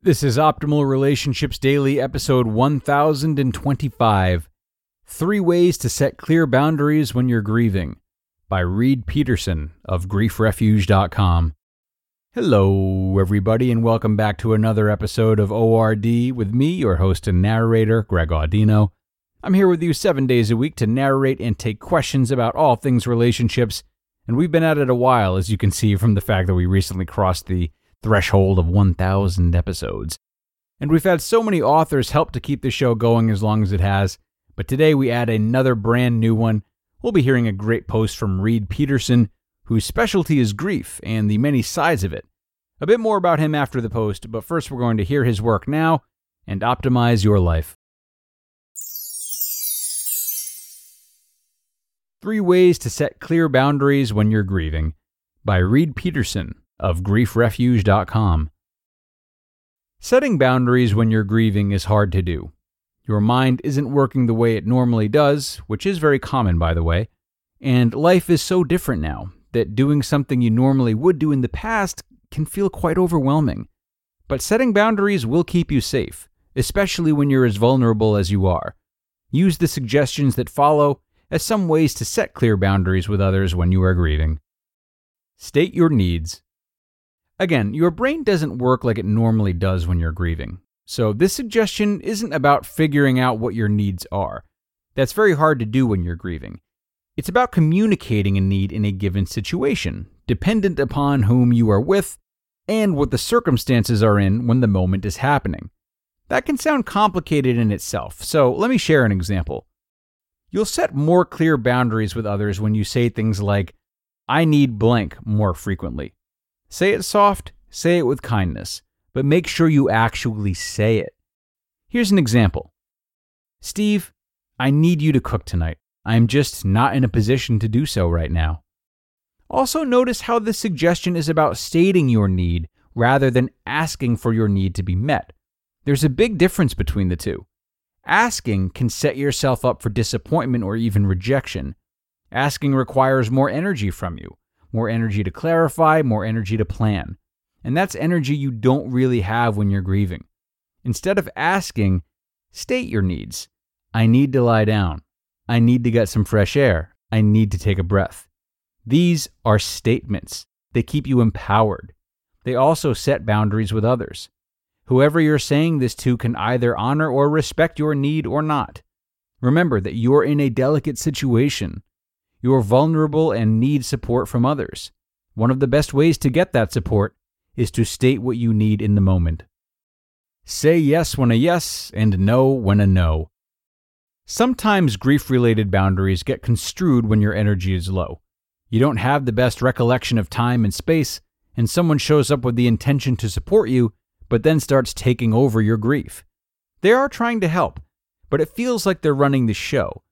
This is Optimal Relationships Daily, episode 1025, 3 Ways to Set Clear Boundaries When You're Grieving, by Reed Peterson of griefrefuge.com. Hello, everybody, and welcome back to another episode of ORD with me, your host and narrator, Greg Audino. I'm here with you 7 days a week to narrate and take questions about all things relationships, and we've been at it a while, as you can see from the fact that we recently crossed the threshold of 1,000 episodes. And we've had so many authors help to keep the show going as long as it has, but today we add another brand new one. We'll be hearing a great post from Reed Peterson, whose specialty is grief and the many sides of it. A bit more about him after the post, but first we're going to hear his work now and optimize your life. 3 Ways to Set Clear Boundaries When You're Grieving, by Reed Peterson of griefrefuge.com. Setting boundaries when you're grieving is hard to do. Your mind isn't working the way it normally does, which is very common, by the way, and life is so different now that doing something you normally would do in the past can feel quite overwhelming. But setting boundaries will keep you safe, especially when you're as vulnerable as you are. Use the suggestions that follow as some ways to set clear boundaries with others when you are grieving. State your needs. Again, your brain doesn't work like it normally does when you're grieving. So this suggestion isn't about figuring out what your needs are. That's very hard to do when you're grieving. It's about communicating a need in a given situation, dependent upon whom you are with and what the circumstances are in when the moment is happening. That can sound complicated in itself, so let me share an example. You'll set more clear boundaries with others when you say things like, "I need blank" more frequently. Say it soft, say it with kindness, but make sure you actually say it. Here's an example. "Steve, I need you to cook tonight. I'm just not in a position to do so right now." Also notice how this suggestion is about stating your need rather than asking for your need to be met. There's a big difference between the two. Asking can set yourself up for disappointment or even rejection. Asking requires more energy from you. More energy to clarify, more energy to plan. And that's energy you don't really have when you're grieving. Instead of asking, state your needs. I need to lie down. I need to get some fresh air. I need to take a breath. These are statements. They keep you empowered. They also set boundaries with others. Whoever you're saying this to can either honor or respect your need or not. Remember that you're in a delicate situation. You are vulnerable and need support from others. One of the best ways to get that support is to state what you need in the moment. Say yes when a yes and no when a no. Sometimes grief-related boundaries get construed when your energy is low. You don't have the best recollection of time and space, and someone shows up with the intention to support you, but then starts taking over your grief. They are trying to help, but it feels like they're running the show.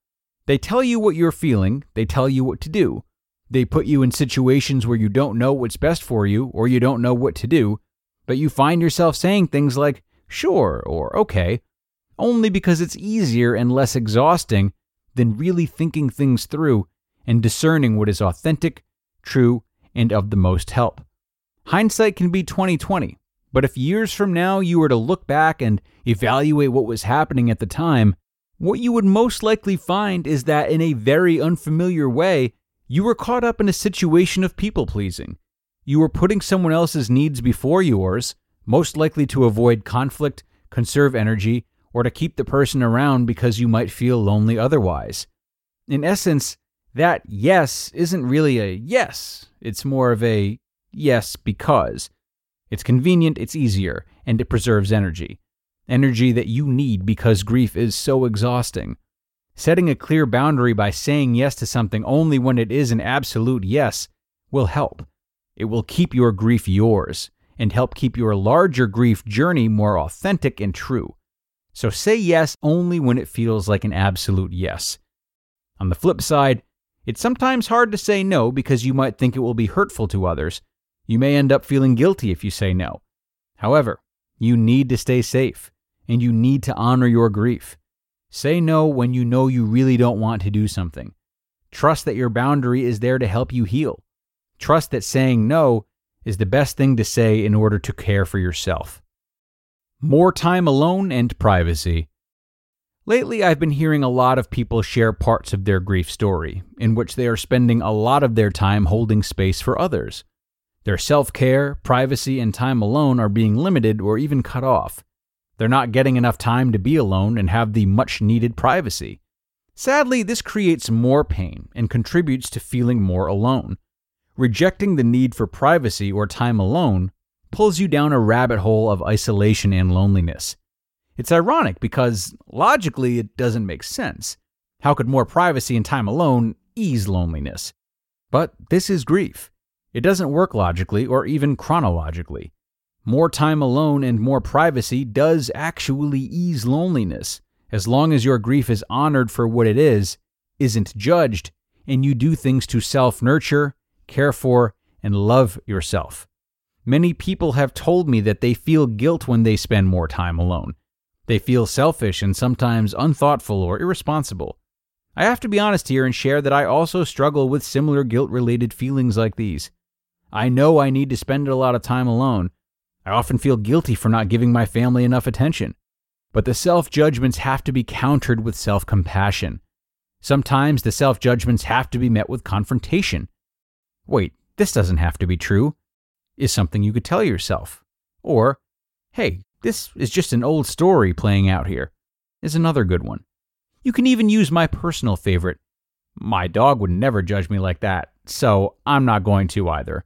They tell you what you're feeling, they tell you what to do. They put you in situations where you don't know what's best for you or you don't know what to do, but you find yourself saying things like, "sure" or "okay," only because it's easier and less exhausting than really thinking things through and discerning what is authentic, true, and of the most help. Hindsight can be 20/20, but if years from now you were to look back and evaluate what was happening at the time, what you would most likely find is that in a very unfamiliar way, you were caught up in a situation of people-pleasing. You were putting someone else's needs before yours, most likely to avoid conflict, conserve energy, or to keep the person around because you might feel lonely otherwise. In essence, that yes isn't really a yes. It's more of a yes because. It's convenient, it's easier, and it preserves energy. Energy that you need because grief is so exhausting. Setting a clear boundary by saying yes to something only when it is an absolute yes will help. It will keep your grief yours and help keep your larger grief journey more authentic and true. So say yes only when it feels like an absolute yes. On the flip side, it's sometimes hard to say no because you might think it will be hurtful to others. You may end up feeling guilty if you say no. However, you need to stay safe, and you need to honor your grief. Say no when you know you really don't want to do something. Trust that your boundary is there to help you heal. Trust that saying no is the best thing to say in order to care for yourself. More time alone and privacy. Lately, I've been hearing a lot of people share parts of their grief story, in which they are spending a lot of their time holding space for others. Their self-care, privacy, and time alone are being limited or even cut off. They're not getting enough time to be alone and have the much-needed privacy. Sadly, this creates more pain and contributes to feeling more alone. Rejecting the need for privacy or time alone pulls you down a rabbit hole of isolation and loneliness. It's ironic because, logically, it doesn't make sense. How could more privacy and time alone ease loneliness? But this is grief. It doesn't work logically or even chronologically. More time alone and more privacy does actually ease loneliness, as long as your grief is honored for what it is, isn't judged, and you do things to self-nurture, care for, and love yourself. Many people have told me that they feel guilt when they spend more time alone. They feel selfish and sometimes unthoughtful or irresponsible. I have to be honest here and share that I also struggle with similar guilt-related feelings like these. I know I need to spend a lot of time alone. I often feel guilty for not giving my family enough attention. But the self-judgments have to be countered with self-compassion. Sometimes the self-judgments have to be met with confrontation. Wait, this doesn't have to be true, is something you could tell yourself. Or, hey, this is just an old story playing out here, is another good one. You can even use my personal favorite. My dog would never judge me like that, so I'm not going to either.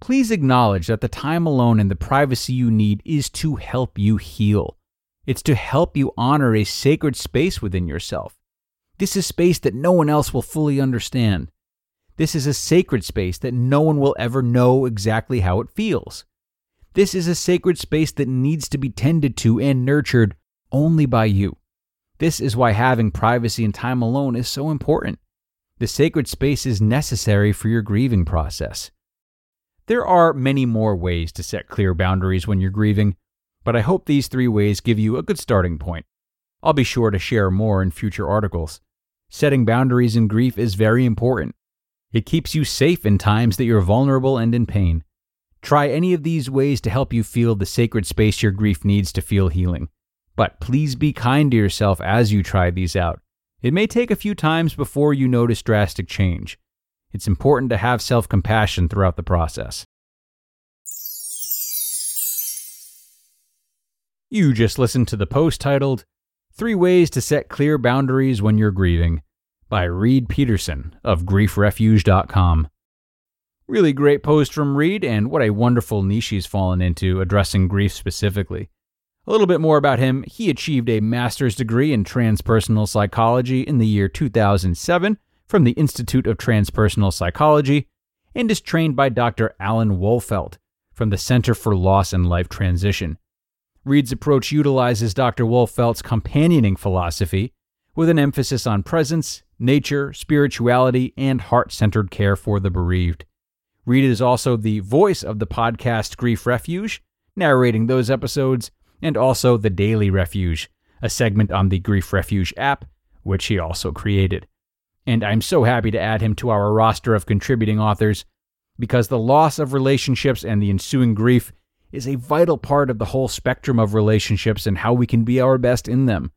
Please acknowledge that the time alone and the privacy you need is to help you heal. It's to help you honor a sacred space within yourself. This is space that no one else will fully understand. This is a sacred space that no one will ever know exactly how it feels. This is a sacred space that needs to be tended to and nurtured only by you. This is why having privacy and time alone is so important. The sacred space is necessary for your grieving process. There are many more ways to set clear boundaries when you're grieving, but I hope these 3 ways give you a good starting point. I'll be sure to share more in future articles. Setting boundaries in grief is very important. It keeps you safe in times that you're vulnerable and in pain. Try any of these ways to help you feel the sacred space your grief needs to feel healing. But please be kind to yourself as you try these out. It may take a few times before you notice drastic change. It's important to have self-compassion throughout the process. You just listened to the post titled, 3 Ways to Set Clear Boundaries When You're Grieving, by Reed Peterson of griefrefuge.com. Really great post from Reed, and what a wonderful niche he's fallen into addressing grief specifically. A little bit more about him, he achieved a master's degree in transpersonal psychology in the year 2007 from the Institute of Transpersonal Psychology and is trained by Dr. Alan Wolfelt from the Center for Loss and Life Transition. Reed's approach utilizes Dr. Wolfelt's companioning philosophy with an emphasis on presence, nature, spirituality, and heart-centered care for the bereaved. Reed is also the voice of the podcast Grief Refuge, narrating those episodes, and also The Daily Refuge, a segment on the Grief Refuge app, which he also created. And I'm so happy to add him to our roster of contributing authors, because the loss of relationships and the ensuing grief is a vital part of the whole spectrum of relationships and how we can be our best in them.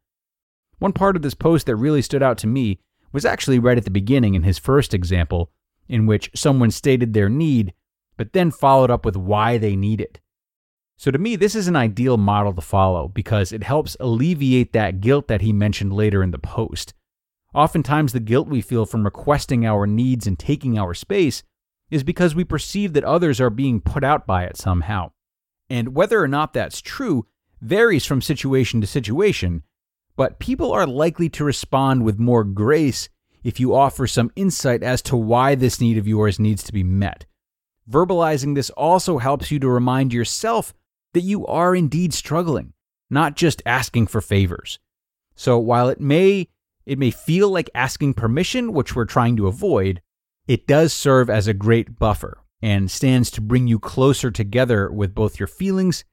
One part of this post that really stood out to me was actually right at the beginning in his first example, in which someone stated their need, but then followed up with why they need it. So to me, this is an ideal model to follow because it helps alleviate that guilt that he mentioned later in the post. Oftentimes, the guilt we feel from requesting our needs and taking our space is because we perceive that others are being put out by it somehow. And whether or not that's true varies from situation to situation, but people are likely to respond with more grace if you offer some insight as to why this need of yours needs to be met. Verbalizing this also helps you to remind yourself that you are indeed struggling, not just asking for favors. So while it may feel like asking permission, which we're trying to avoid, it does serve as a great buffer and stands to bring you closer together with both your feelings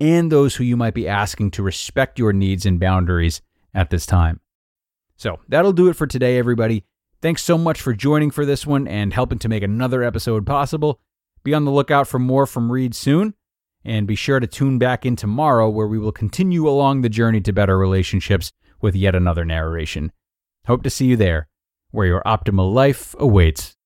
and those who you might be asking to respect your needs and boundaries at this time. So that'll do it for today, everybody. Thanks so much for joining for this one and helping to make another episode possible. Be on the lookout for more from Reed soon, and be sure to tune back in tomorrow where we will continue along the journey to better relationships with yet another narration. Hope to see you there, where your optimal life awaits.